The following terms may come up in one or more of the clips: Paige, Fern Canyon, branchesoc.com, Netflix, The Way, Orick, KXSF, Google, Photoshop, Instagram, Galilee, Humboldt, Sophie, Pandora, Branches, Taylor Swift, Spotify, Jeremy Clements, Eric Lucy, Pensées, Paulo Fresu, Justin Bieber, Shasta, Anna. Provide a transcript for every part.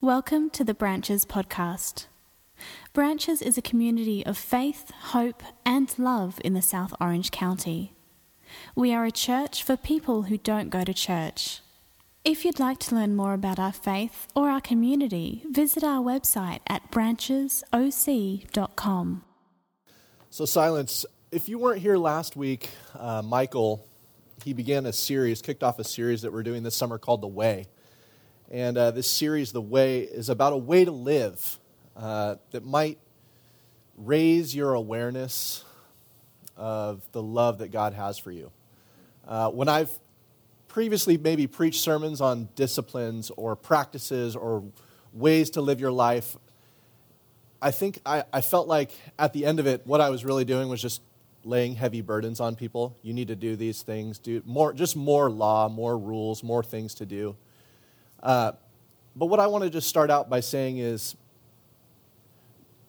Welcome to the Branches podcast. Branches is a community of faith, hope, and love in the South Orange County. We are a church for people who don't go to church. If you'd like to learn more about our faith or our community, visit our website at branchesoc.com. So, Silence, if you weren't here last week, Michael, he began a series, kicked off a series that we're doing this summer called The Way. And this series, The Way, is about a way to live that might raise your awareness of the love that God has for you. When I've previously maybe preached sermons on disciplines or practices or ways to live your life, I think I felt like at the end of it, what I was really doing was just laying heavy burdens on people. You need to do these things, do more, just more law, more rules, more things to do. But what I want to just start out by saying is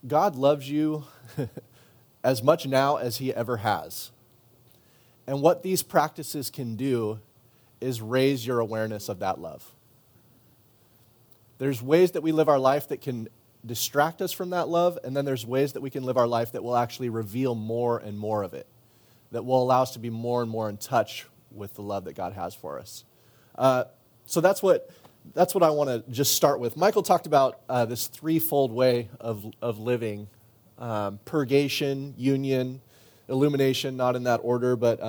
God loves you as much now as he ever has. And what these practices can do is raise your awareness of that love. There's ways that we live our life that can distract us from that love, and then there's ways that we can live our life that will actually reveal more and more of it, that will allow us to be more and more in touch with the love that God has for us. So that's what I want to just start with. Michael talked about this threefold way of living, purgation, union, illumination, not in that order, but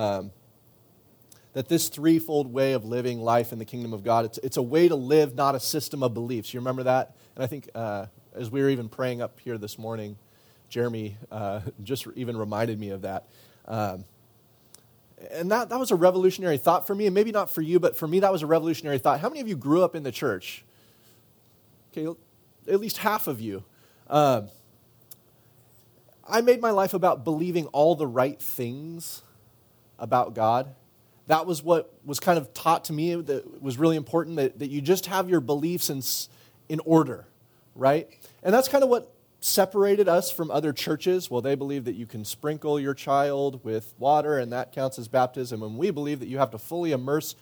that this threefold way of living life in the kingdom of God, it's a way to live, not a system of beliefs. You remember that? And I think as we were even praying up here this morning, Jeremy just even reminded me of that. And that was a revolutionary thought for me, and maybe not for you, but for me that was a revolutionary thought. How many of you grew up in the church? Okay, at least half of you. I made my life about believing all the right things about God. That was what was kind of taught to me that was really important, that you just have your beliefs in order, right? And that's kind of what separated us from other churches. Well, they believe that you can sprinkle your child with water and that counts as baptism. And we believe that you have to fully immerse,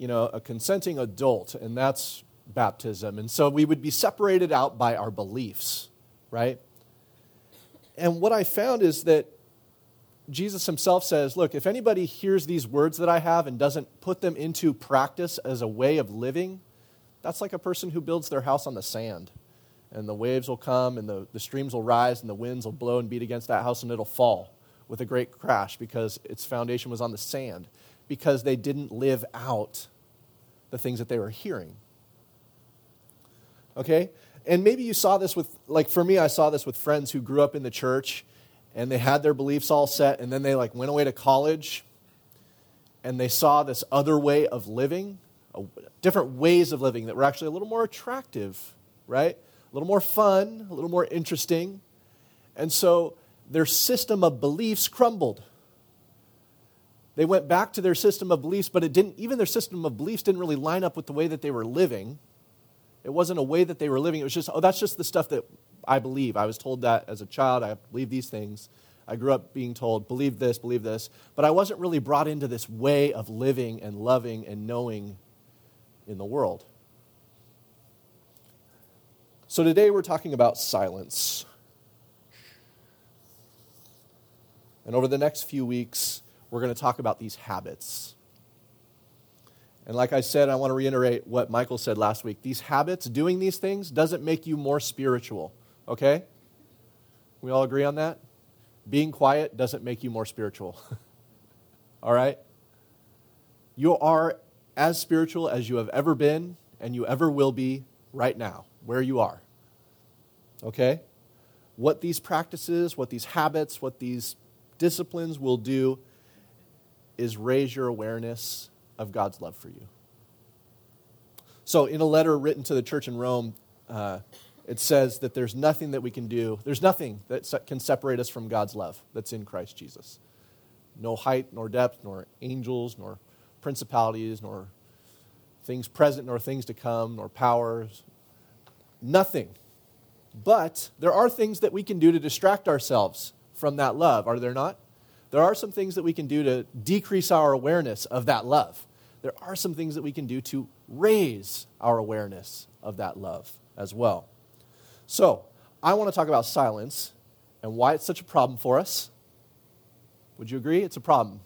a consenting adult, and that's baptism. And so we would be separated out by our beliefs, right? And what I found is that Jesus himself says, look, if anybody hears these words that I have and doesn't put them into practice as a way of living, that's like a person who builds their house on the sand. And the waves will come, and the streams will rise, and the winds will blow and beat against that house, and it'll fall with a great crash because its foundation was on the sand, because they didn't live out the things that they were hearing. Okay? And maybe you saw this for me, I saw this with friends who grew up in the church, and they had their beliefs all set, and then they went away to college, and they saw this other way of living, different ways of living that were actually a little more attractive, right? A little more fun, a little more interesting. And so their system of beliefs crumbled. They went back to their system of beliefs, but their system of beliefs didn't really line up with the way that they were living. It wasn't a way that they were living. It was just, that's just the stuff that I believe. I was told that as a child, I believe these things. I grew up being told, believe this. But I wasn't really brought into this way of living and loving and knowing in the world. So today we're talking about silence. And over the next few weeks, we're going to talk about these habits. And like I said, I want to reiterate what Michael said last week. These habits, doing these things, doesn't make you more spiritual, okay? We all agree on that? Being quiet doesn't make you more spiritual, all right? You are as spiritual as you have ever been and you ever will be right now, where you are, okay? What these practices, what these habits, what these disciplines will do is raise your awareness of God's love for you. So in a letter written to the church in Rome, it says that there's nothing that can separate us from God's love that's in Christ Jesus. No height, nor depth, nor angels, nor principalities, nor things present, nor things to come, nor powers, nothing. But there are things that we can do to distract ourselves from that love, are there not? There are some things that we can do to decrease our awareness of that love. There are some things that we can do to raise our awareness of that love. as well. So, I want to talk about silence and why it's such a problem for us. Would you agree? It's a problem.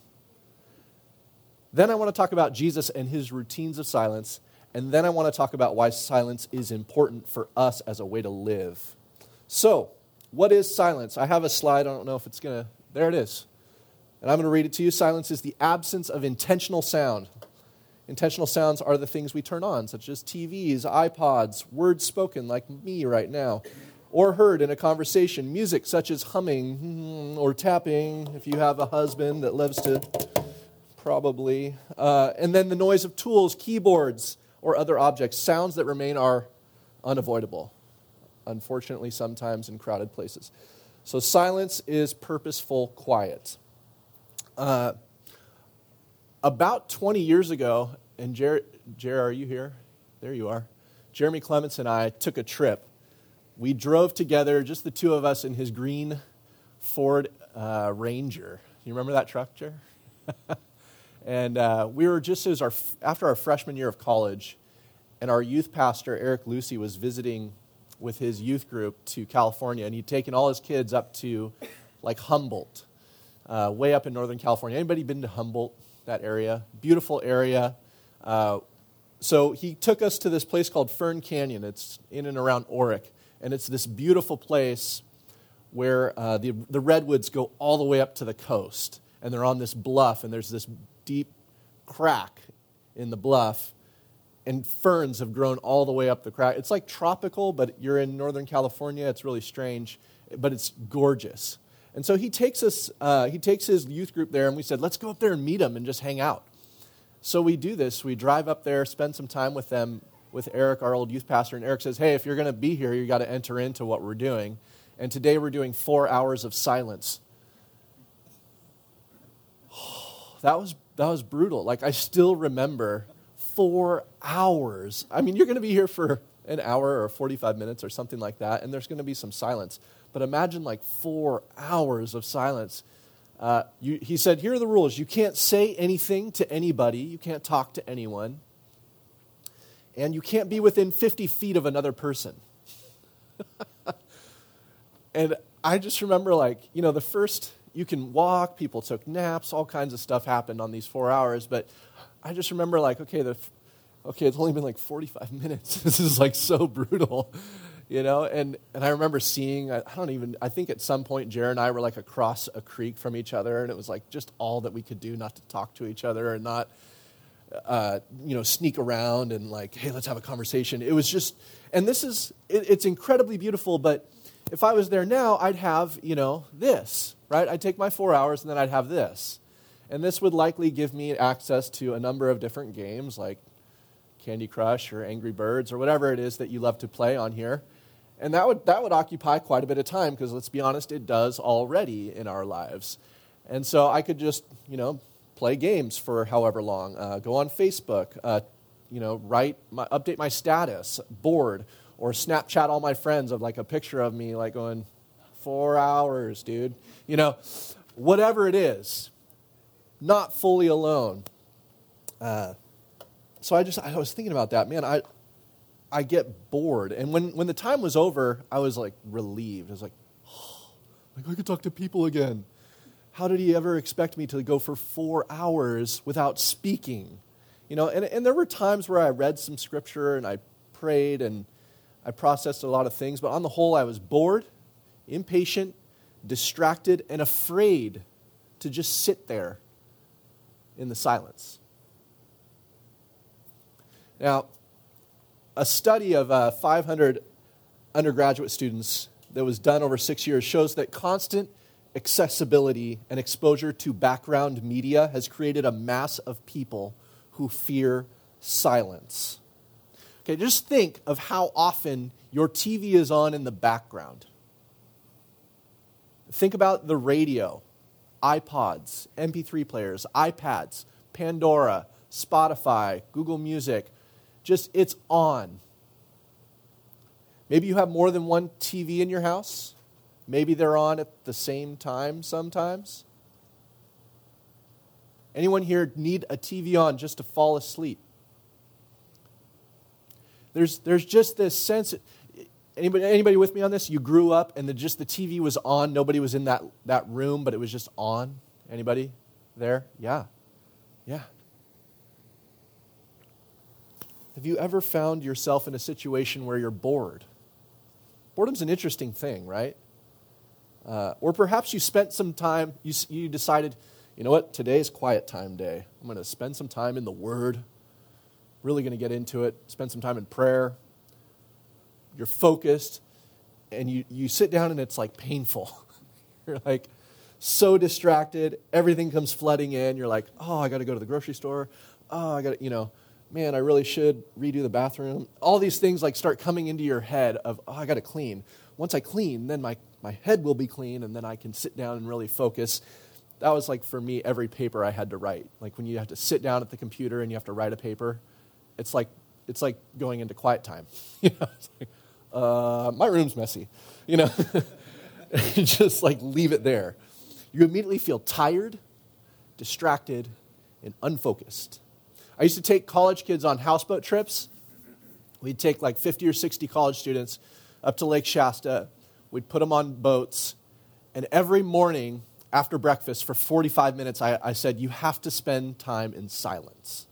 Then I want to talk about Jesus and his routines of silence. And then I want to talk about why silence is important for us as a way to live. So, what is silence? I have a slide. I don't know if it's going to... There it is. And I'm going to read it to you. Silence is the absence of intentional sound. Intentional sounds are the things we turn on, such as TVs, iPods, words spoken like me right now, or heard in a conversation, music such as humming or tapping, if you have a husband that loves to, probably, and then the noise of tools, keyboards, or other objects. Sounds that remain are unavoidable, unfortunately, sometimes in crowded places. So silence is purposeful quiet. About 20 years ago, and Jer, are you here? There you are. Jeremy Clements and I took a trip. We drove together, just the two of us, in his green Ford Ranger. You remember that truck, Jer? And we were just after our freshman year of college, and our youth pastor, Eric Lucy, was visiting with his youth group to California, and he'd taken all his kids up to, like, Humboldt, way up in Northern California. Anybody been to Humboldt? That area, beautiful area. So he took us to this place called Fern Canyon. It's in and around Orick, and it's this beautiful place where the redwoods go all the way up to the coast, and they're on this bluff, and there's this deep crack in the bluff, and ferns have grown all the way up the crack. It's like tropical, but you're in Northern California. It's really strange, but it's gorgeous. And so he takes us. He takes his youth group there, and we said, let's go up there and meet him and just hang out. So we do this. We drive up there, spend some time with them, with Eric, our old youth pastor. And Eric says, hey, if you're going to be here, you got to enter into what we're doing. And today we're doing 4 hours of silence. Oh, that was brutal. Like, I still remember 4 hours. I mean, you're going to be here for an hour or 45 minutes or something like that, and there's going to be some silence. But imagine like 4 hours of silence. He said, here are the rules. You can't say anything to anybody. You can't talk to anyone. And you can't be within 50 feet of another person. And I just remember, like, you know, the first, you can walk, people took naps, all kinds of stuff happened on these 4 hours. But I just remember, like, okay, it's only been like 45 minutes. This is like so brutal. You know, and I remember seeing, I think at some point Jer and I were like across a creek from each other, and it was like just all that we could do not to talk to each other and not, sneak around and like, hey, let's have a conversation. It was just, and this is, it's incredibly beautiful, but if I was there now, I'd have, this, right? I'd take my 4 hours and then I'd have this. And this would likely give me access to a number of different games like Candy Crush or Angry Birds or whatever it is that you love to play on here. And that would occupy quite a bit of time because, let's be honest, it does already in our lives. And so I could just, play games for however long, go on Facebook, update my status board, or Snapchat all my friends of like a picture of me like going, 4 hours, dude. Whatever it is, not fully alone. So I was thinking about that. Man, I get bored. And when the time was over, I was like relieved. I was like, oh, I could talk to people again. How did he ever expect me to go for 4 hours without speaking? And there were times where I read some scripture and I prayed and I processed a lot of things. But on the whole, I was bored, impatient, distracted, and afraid to just sit there in the silence. Now, a study of 500 undergraduate students that was done over 6 years shows that constant accessibility and exposure to background media has created a mass of people who fear silence. Okay, just think of how often your TV is on in the background. Think about the radio, iPods, MP3 players, iPads, Pandora, Spotify, Google Music. Just, it's on. Maybe you have more than one TV in your house. Maybe they're on at the same time sometimes. Anyone here need a TV on just to fall asleep? There's just this sense. Anybody with me on this? You grew up and just the TV was on. Nobody was in that room, but it was just on. Anybody there? Yeah. Have you ever found yourself in a situation where you're bored? Boredom's an interesting thing, right? Or perhaps you spent some time, you decided, you know what, today is quiet time day. I'm going to spend some time in the Word. Really going to get into it. Spend some time in prayer. You're focused. And you sit down and it's like painful. You're like so distracted. Everything comes flooding in. You're like, oh, I got to go to the grocery store. Oh, I got to, man, I really should redo the bathroom. All these things like start coming into your head of, oh, I got to clean. Once I clean, then my head will be clean, and then I can sit down and really focus. That was like for me every paper I had to write. Like when you have to sit down at the computer and you have to write a paper, it's like going into quiet time. It's like, my room's messy. Just like leave it there. You immediately feel tired, distracted, and unfocused. I used to take college kids on houseboat trips. We'd take like 50 or 60 college students up to Lake Shasta. We'd put them on boats. And every morning after breakfast for 45 minutes, I said, you have to spend time in silence.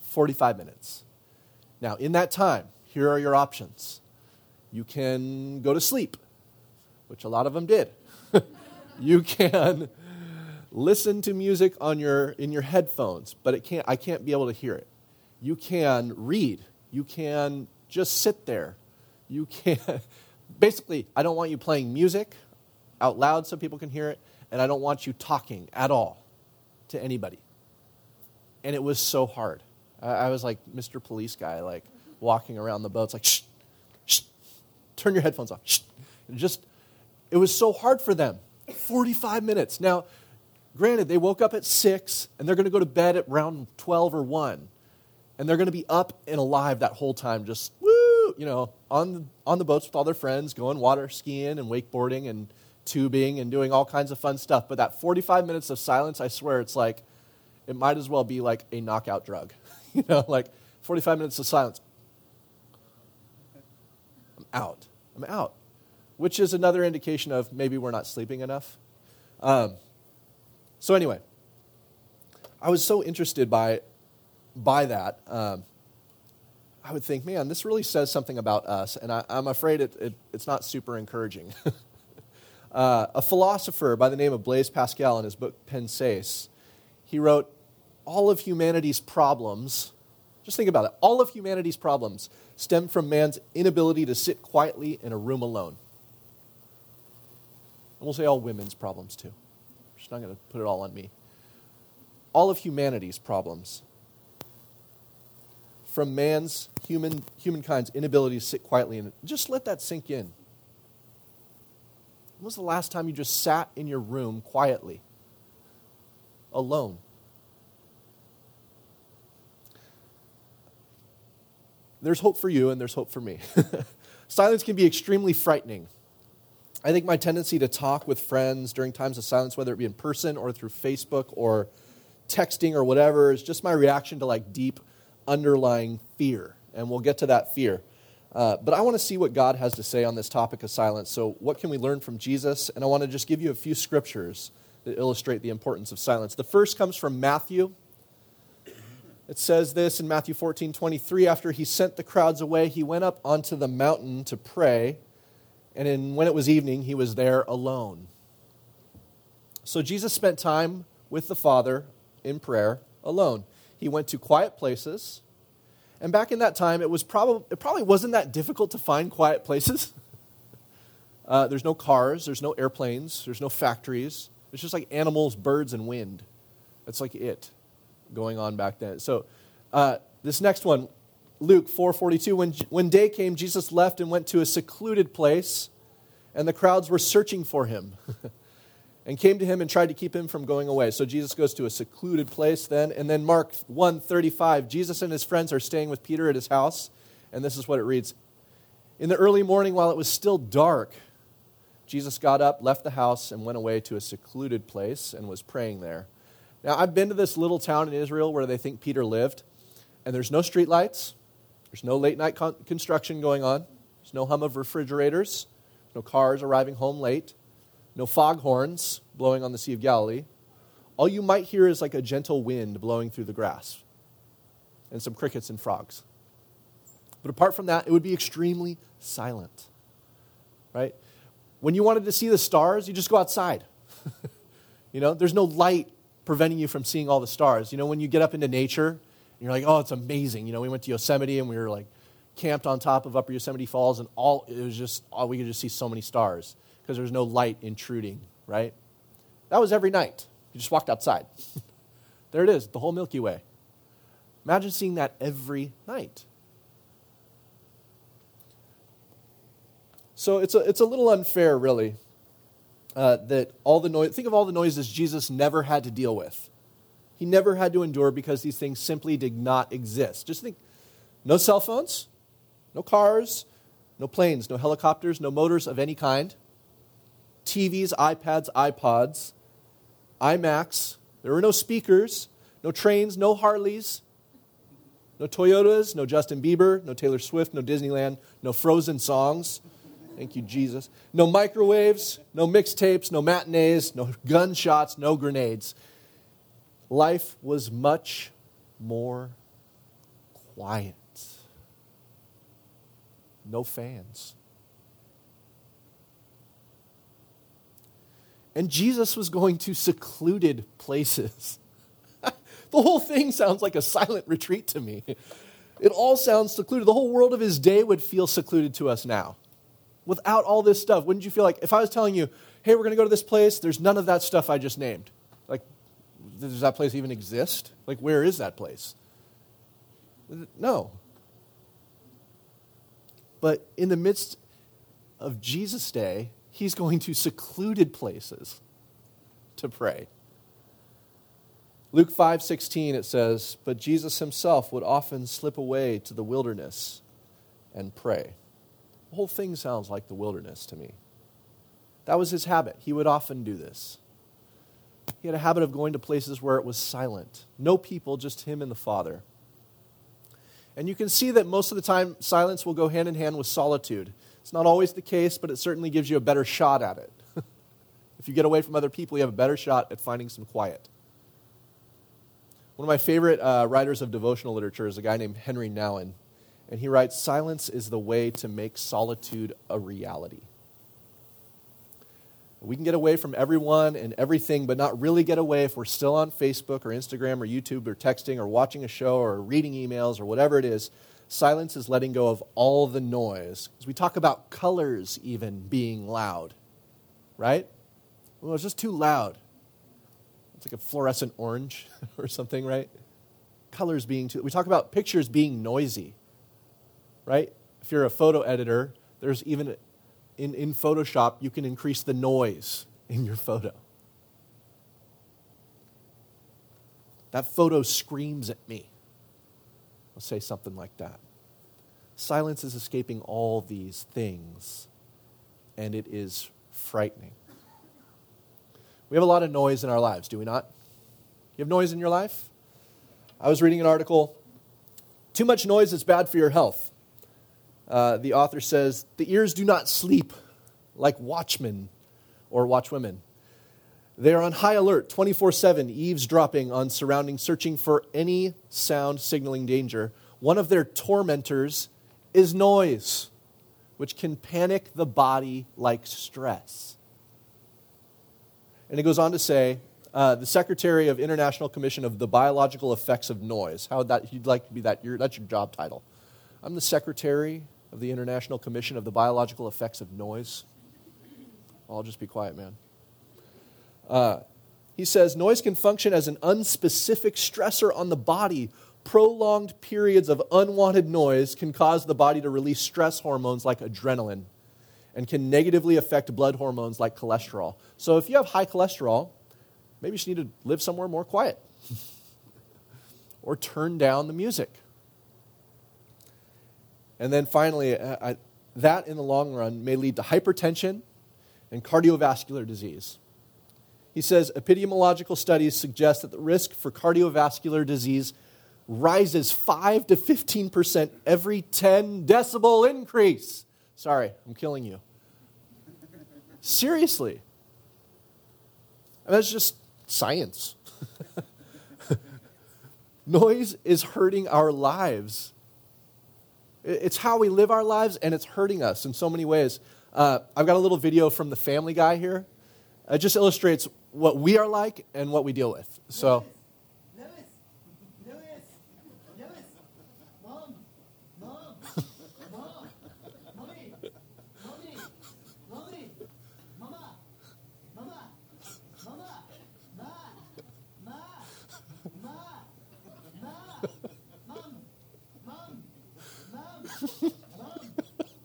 45 minutes. Now, in that time, here are your options. You can go to sleep, which a lot of them did. You can listen to music in your headphones, but I can't be able to hear it. You can read. You can just sit there. You can basically, I don't want you playing music out loud so people can hear it, and I don't want you talking at all to anybody. And it was so hard. I was like Mr. Police guy, like walking around the boats, like shh, shh, turn your headphones off. Shh. And it was so hard for them. 45 minutes. Now, granted, they woke up at 6, and they're going to go to bed at around 12 or 1. And they're going to be up and alive that whole time, just, woo, on the boats with all their friends, going water skiing and wakeboarding and tubing and doing all kinds of fun stuff. But that 45 minutes of silence, I swear, it's like, it might as well be like a knockout drug. Like 45 minutes of silence. I'm out. Which is another indication of maybe we're not sleeping enough. So anyway, I was so interested by that. I would think, man, this really says something about us, and I'm afraid it's not super encouraging. A philosopher by the name of Blaise Pascal, in his book Pensées, he wrote, all of humanity's problems, just think about it, all of humanity's problems stem from man's inability to sit quietly in a room alone. And we'll say all women's problems, too. She's not going to put it all on me. All of humanity's problems, from man's, humankind's inability to sit quietly in it. Just let that sink in. When was the last time you just sat in your room quietly, alone? There's hope for you and there's hope for me. Silence can be extremely frightening. I think my tendency to talk with friends during times of silence, whether it be in person or through Facebook or texting or whatever, is just my reaction to like deep underlying fear. And we'll get to that fear. But I want to see what God has to say on this topic of silence. So what can we learn from Jesus? And I want to just give you a few scriptures that illustrate the importance of silence. The first comes from Matthew. It says this in Matthew 14:23, after he sent the crowds away, he went up onto the mountain to pray. And when it was evening, he was there alone. So Jesus spent time with the Father in prayer alone. He went to quiet places. And back in that time, it probably wasn't that difficult to find quiet places. There's no cars. There's no airplanes. There's no factories. It's just like animals, birds, and wind. That's like it going on back then. So this next one. Luke 4:42, when day came, Jesus left and went to a secluded place, and the crowds were searching for him and came to him and tried to keep him from going away. So Jesus goes to a secluded place then. And then Mark 1:35, Jesus and his friends are staying with Peter at his house, and this is what it reads. In the early morning, while it was still dark, Jesus got up, left the house, and went away to a secluded place and was praying there. Now, I've been to this little town in Israel where they think Peter lived, and there's no streetlights. There's no late night construction going on. There's no hum of refrigerators. No cars arriving home late. No foghorns blowing on the Sea of Galilee. All you might hear is like a gentle wind blowing through the grass and some crickets and frogs. But apart from that, it would be extremely silent, right? When you wanted to see the stars, you just go outside. You know, there's no light preventing you from seeing all the stars. You know, when you get up into nature, and you're like, oh, it's amazing. You know, we went to Yosemite and we were like camped on top of Upper Yosemite Falls and we could just see so many stars because there was no light intruding, right? That was every night. You just walked outside. There it is, the whole Milky Way. Imagine seeing that every night. So it's a little unfair, really, that all the noise. Think of all the noises Jesus never had to deal with. He never had to endure because these things simply did not exist. Just think: no cell phones, no cars, no planes, no helicopters, no motors of any kind. TVs, iPads, iPods, iMacs. There were no speakers, no trains, no Harleys, no Toyotas, no Justin Bieber, no Taylor Swift, no Disneyland, no Frozen songs. Thank you, Jesus. No microwaves, no mixtapes, no matinees, no gunshots, no grenades. Life was much more quiet. No fans. And Jesus was going to secluded places. The whole thing sounds like a silent retreat to me. It all sounds secluded. The whole world of his day would feel secluded to us now. Without all this stuff, wouldn't you feel like, if I was telling you, hey, we're going to go to this place, there's none of that stuff I just named. Like, does that place even exist? Like, where is that place? No. But in the midst of Jesus' day, he's going to secluded places to pray. Luke 5:16, it says, but Jesus himself would often slip away to the wilderness and pray. The whole thing sounds like the wilderness to me. That was his habit. He would often do this. He had a habit of going to places where it was silent. No people, just him and the Father. And you can see that most of the time, silence will go hand in hand with solitude. It's not always the case, but it certainly gives you a better shot at it. If you get away from other people, you have a better shot at finding some quiet. One of my favorite writers of devotional literature is a guy named Henry Nowen. And he writes, silence is the way to make solitude a reality. We can get away from everyone and everything, but not really get away if we're still on Facebook or Instagram or YouTube or texting or watching a show or reading emails or whatever it is. Silence is letting go of all the noise. Because we talk about colors even being loud, right? Well, it's just too loud. It's like a fluorescent orange or something, right? Colors being too... We talk about pictures being noisy. Right? If you're a photo editor, there's even in Photoshop, you can increase the noise in your photo. That photo screams at me. I'll say something like that. Silence is escaping all these things, and it is frightening. We have a lot of noise in our lives, do we not? You have noise in your life? I was reading an article, too much noise is bad for your health. The author says, the ears do not sleep like watchmen or watchwomen. They are on high alert, 24/7, eavesdropping on surroundings, searching for any sound signaling danger. One of their tormentors is noise, which can panic the body like stress. And it goes on to say, the Secretary of International Commission of the Biological Effects of Noise. How would that, you'd like to be that, that's your job title. I'm the Secretary of the International Commission of the Biological Effects of Noise. I'll just be quiet, man. He says, noise can function as an unspecific stressor on the body. Prolonged periods of unwanted noise can cause the body to release stress hormones like adrenaline and can negatively affect blood hormones like cholesterol. So if you have high cholesterol, maybe you just need to live somewhere more quiet or turn down the music. And then finally, that in the long run may lead to hypertension and cardiovascular disease. He says, epidemiological studies suggest that the risk for cardiovascular disease rises 5 to 15% every 10 decibel increase. Sorry, I'm killing you. Seriously. And that's just science. Noise is hurting our lives. It's how we live our lives, and it's hurting us in so many ways. I've got a little video from the Family Guy here. It just illustrates what we are like and what we deal with. So. Lewis, mom,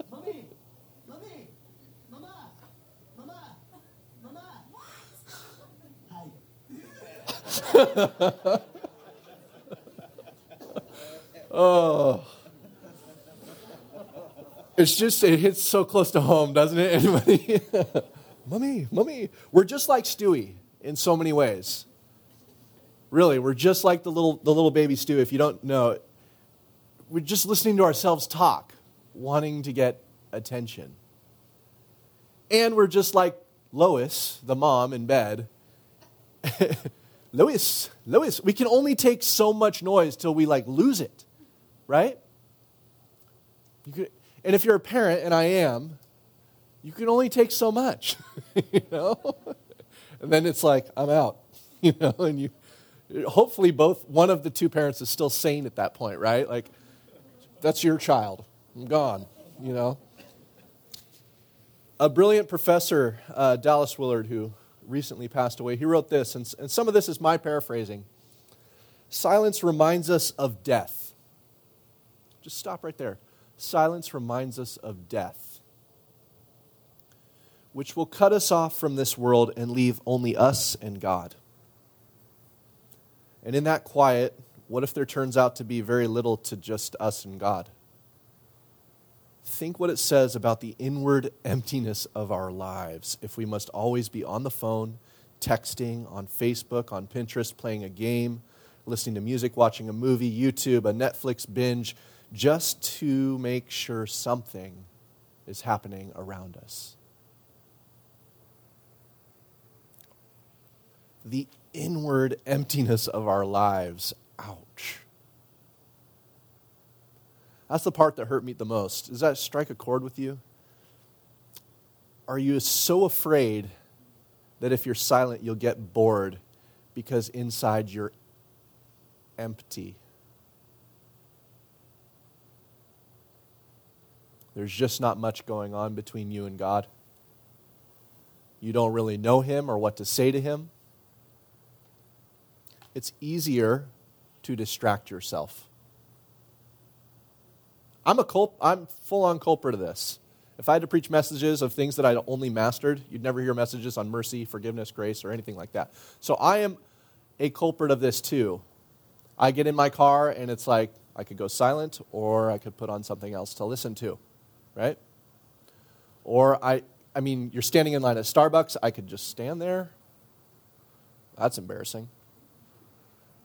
mommy, mama, mama. Hi. Oh. It's just, it hits so close to home, doesn't it, anybody? Mummy. We're just like Stewie in so many ways. Really, we're just like the little baby Stewie. If you don't know, we're just listening to ourselves talk, wanting to get attention. And we're just like Lois, the mom in bed. Lois, we can only take so much noise till we lose it, right? And if you're a parent, and I am, you can only take so much, And then it's like, I'm out, And hopefully one of the two parents is still sane at that point, right? Like, that's your child. I'm gone, A brilliant professor, Dallas Willard, who recently passed away, he wrote this, and some of this is my paraphrasing. Silence reminds us of death. Just stop right there. Silence reminds us of death, which will cut us off from this world and leave only us and God. And in that quiet, what if there turns out to be very little to just us and God? Think what it says about the inward emptiness of our lives if we must always be on the phone, texting, on Facebook, on Pinterest, playing a game, listening to music, watching a movie, YouTube, a Netflix binge, just to make sure something is happening around us. The inward emptiness of our lives. Ouch. That's the part that hurt me the most. Does that strike a chord with you? Are you so afraid that if you're silent, you'll get bored because inside you're empty? There's just not much going on between you and God. You don't really know Him or what to say to Him. It's easier to distract yourself. I'm full-on culprit of this. If I had to preach messages of things that I'd only mastered, you'd never hear messages on mercy, forgiveness, grace, or anything like that. So I am a culprit of this too. I get in my car and it's like I could go silent or I could put on something else to listen to, right? Or I mean, you're standing in line at Starbucks, I could just stand there. That's embarrassing.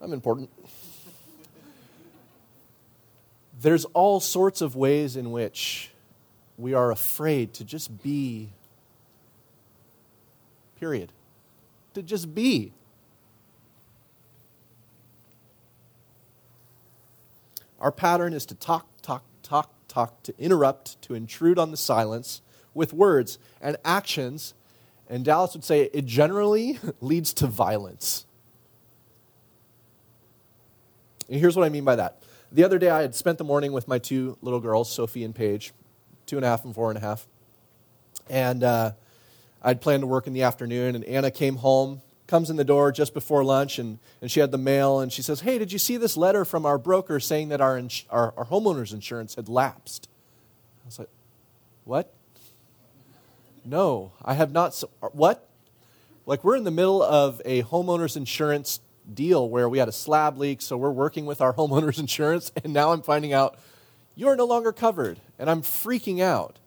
I'm important. There's all sorts of ways in which we are afraid to just be, period. To just be. Our pattern is to talk, to interrupt, to intrude on the silence with words and actions. And Dallas would say it generally leads to violence. And here's what I mean by that. The other day, I had spent the morning with my two little girls, Sophie and Paige, 2.5 and 4.5. And I'd planned to work in the afternoon, and Anna came home, comes in the door just before lunch, and she had the mail, and she says, hey, did you see this letter from our broker saying that our homeowner's insurance had lapsed? I was like, what? No, I have not. What? Like, we're in the middle of a homeowner's insurance deal where we had a slab leak, so we're working with our homeowner's insurance, and now I'm finding out you're no longer covered, and I'm freaking out.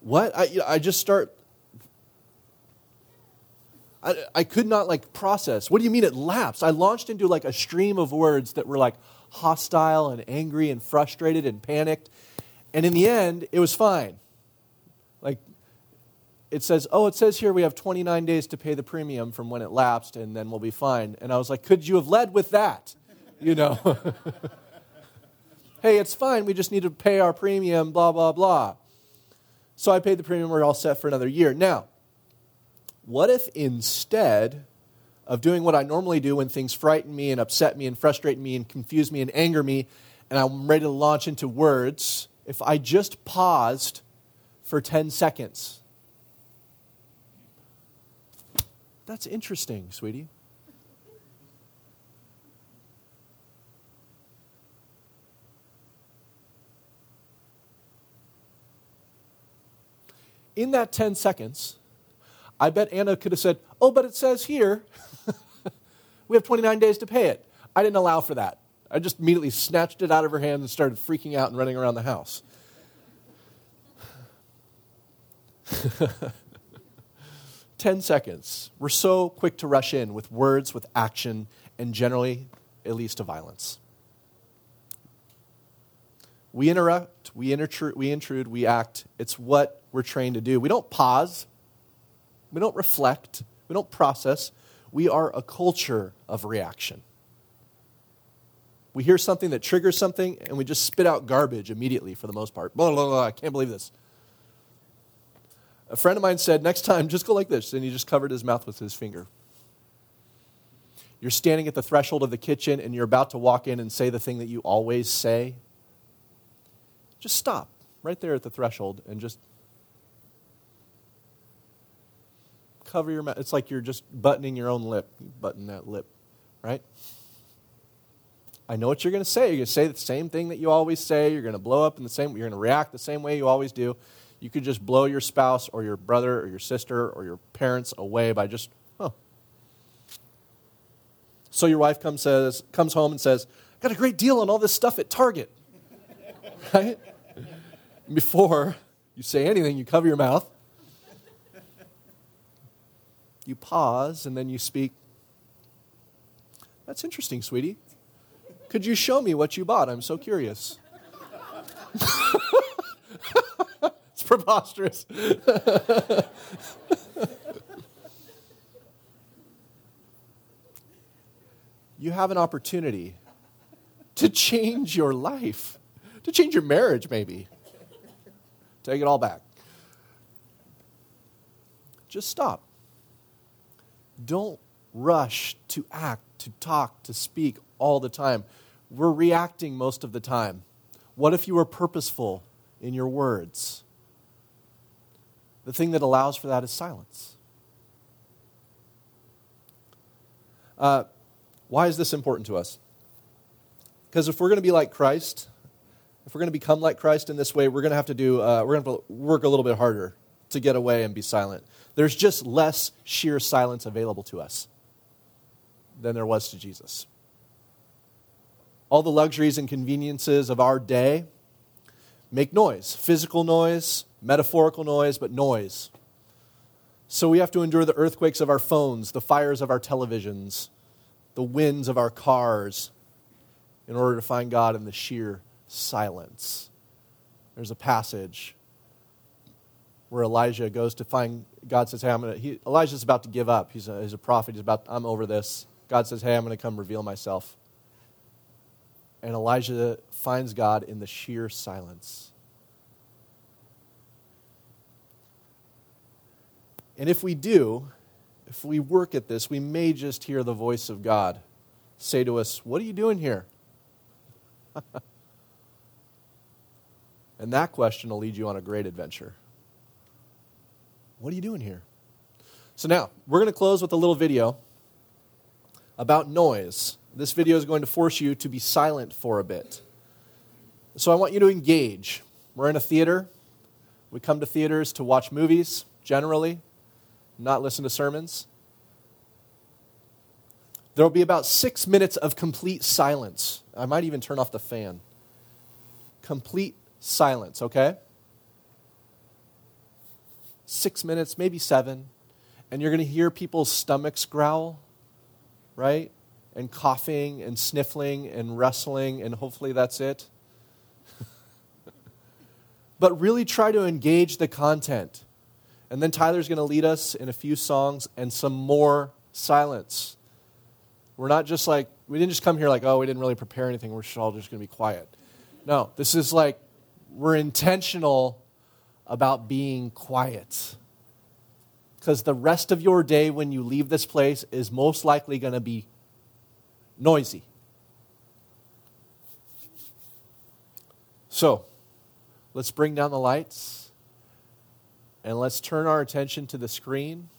What? I just start. I could not process. What do you mean it lapsed? I launched into a stream of words that were hostile and angry and frustrated and panicked. And in the end, it was fine. It says here we have 29 days to pay the premium from when it lapsed and then we'll be fine. And I was like, could you have led with that? Hey, it's fine. We just need to pay our premium, blah, blah, blah. So I paid the premium. We're all set for another year. Now, what if instead of doing what I normally do when things frighten me and upset me and frustrate me and confuse me and anger me and I'm ready to launch into words, if I just paused for 10 seconds? That's interesting, sweetie. In that 10 seconds, I bet Anna could have said, oh, but it says here, we have 29 days to pay it. I didn't allow for that. I just immediately snatched it out of her hand and started freaking out and running around the house. Ten seconds. We're so quick to rush in with words, with action, and generally, at least, to violence. We interrupt, we intrude, we act. It's what we're trained to do. We don't pause. We don't reflect. We don't process. We are a culture of reaction. We hear something that triggers something, and we just spit out garbage immediately for the most part. Blah, blah, blah, I can't believe this. A friend of mine said, next time, just go like this. And he just covered his mouth with his finger. You're standing at the threshold of the kitchen and you're about to walk in and say the thing that you always say. Just stop right there at the threshold and just cover your mouth. It's like you're just buttoning your own lip. You button that lip, right? I know what you're going to say. You're going to say the same thing that you always say. You're going to blow up in the same way. You're going to react the same way you always do. You could just blow your spouse or your brother or your sister or your parents away by just, oh. So your wife comes home and says, I got a great deal on all this stuff at Target. Right? And before you say anything, you cover your mouth. You pause and then you speak. That's interesting, sweetie. Could you show me what you bought? I'm so curious. Preposterous. You have an opportunity to change your life, to change your marriage, maybe. Take it all back. Just stop. Don't rush to act, to talk, to speak all the time. We're reacting most of the time. What if you were purposeful in your words? The thing that allows for that is silence. Why is this important to us? Because if we're going to be like Christ, if we're going to become like Christ in this way, we're going to have to work a little bit harder to get away and be silent. There's just less sheer silence available to us than there was to Jesus. All the luxuries and conveniences of our day make noise, physical noise, metaphorical noise, but noise. So we have to endure the earthquakes of our phones, the fires of our televisions, the winds of our cars in order to find God in the sheer silence. There's a passage where Elijah goes to find, God says, hey, Elijah's about to give up. He's a prophet. I'm over this. God says, hey, I'm going to come reveal myself. And Elijah finds God in the sheer silence. And if we do, if we work at this, we may just hear the voice of God say to us, what are you doing here? And that question will lead you on a great adventure. What are you doing here? So now, we're going to close with a little video about noise. This video is going to force you to be silent for a bit. So I want you to engage. We're in a theater. We come to theaters to watch movies, generally. Not listen to sermons. There will be about 6 minutes of complete silence. I might even turn off the fan. Complete silence, okay? 6 minutes, maybe 7. And you're going to hear people's stomachs growl, right? And coughing and sniffling and wrestling, and hopefully that's it. But really try to engage the content. And then Tyler's going to lead us in a few songs and some more silence. We're not just like, we didn't just come here like, oh, we didn't really prepare anything. We're all just going to be quiet. No, this is like, we're intentional about being quiet. Because the rest of your day when you leave this place is most likely going to be noisy. So, let's bring down the lights and let's turn our attention to the screen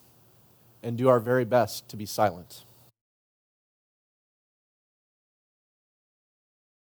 and do our very best to be silent.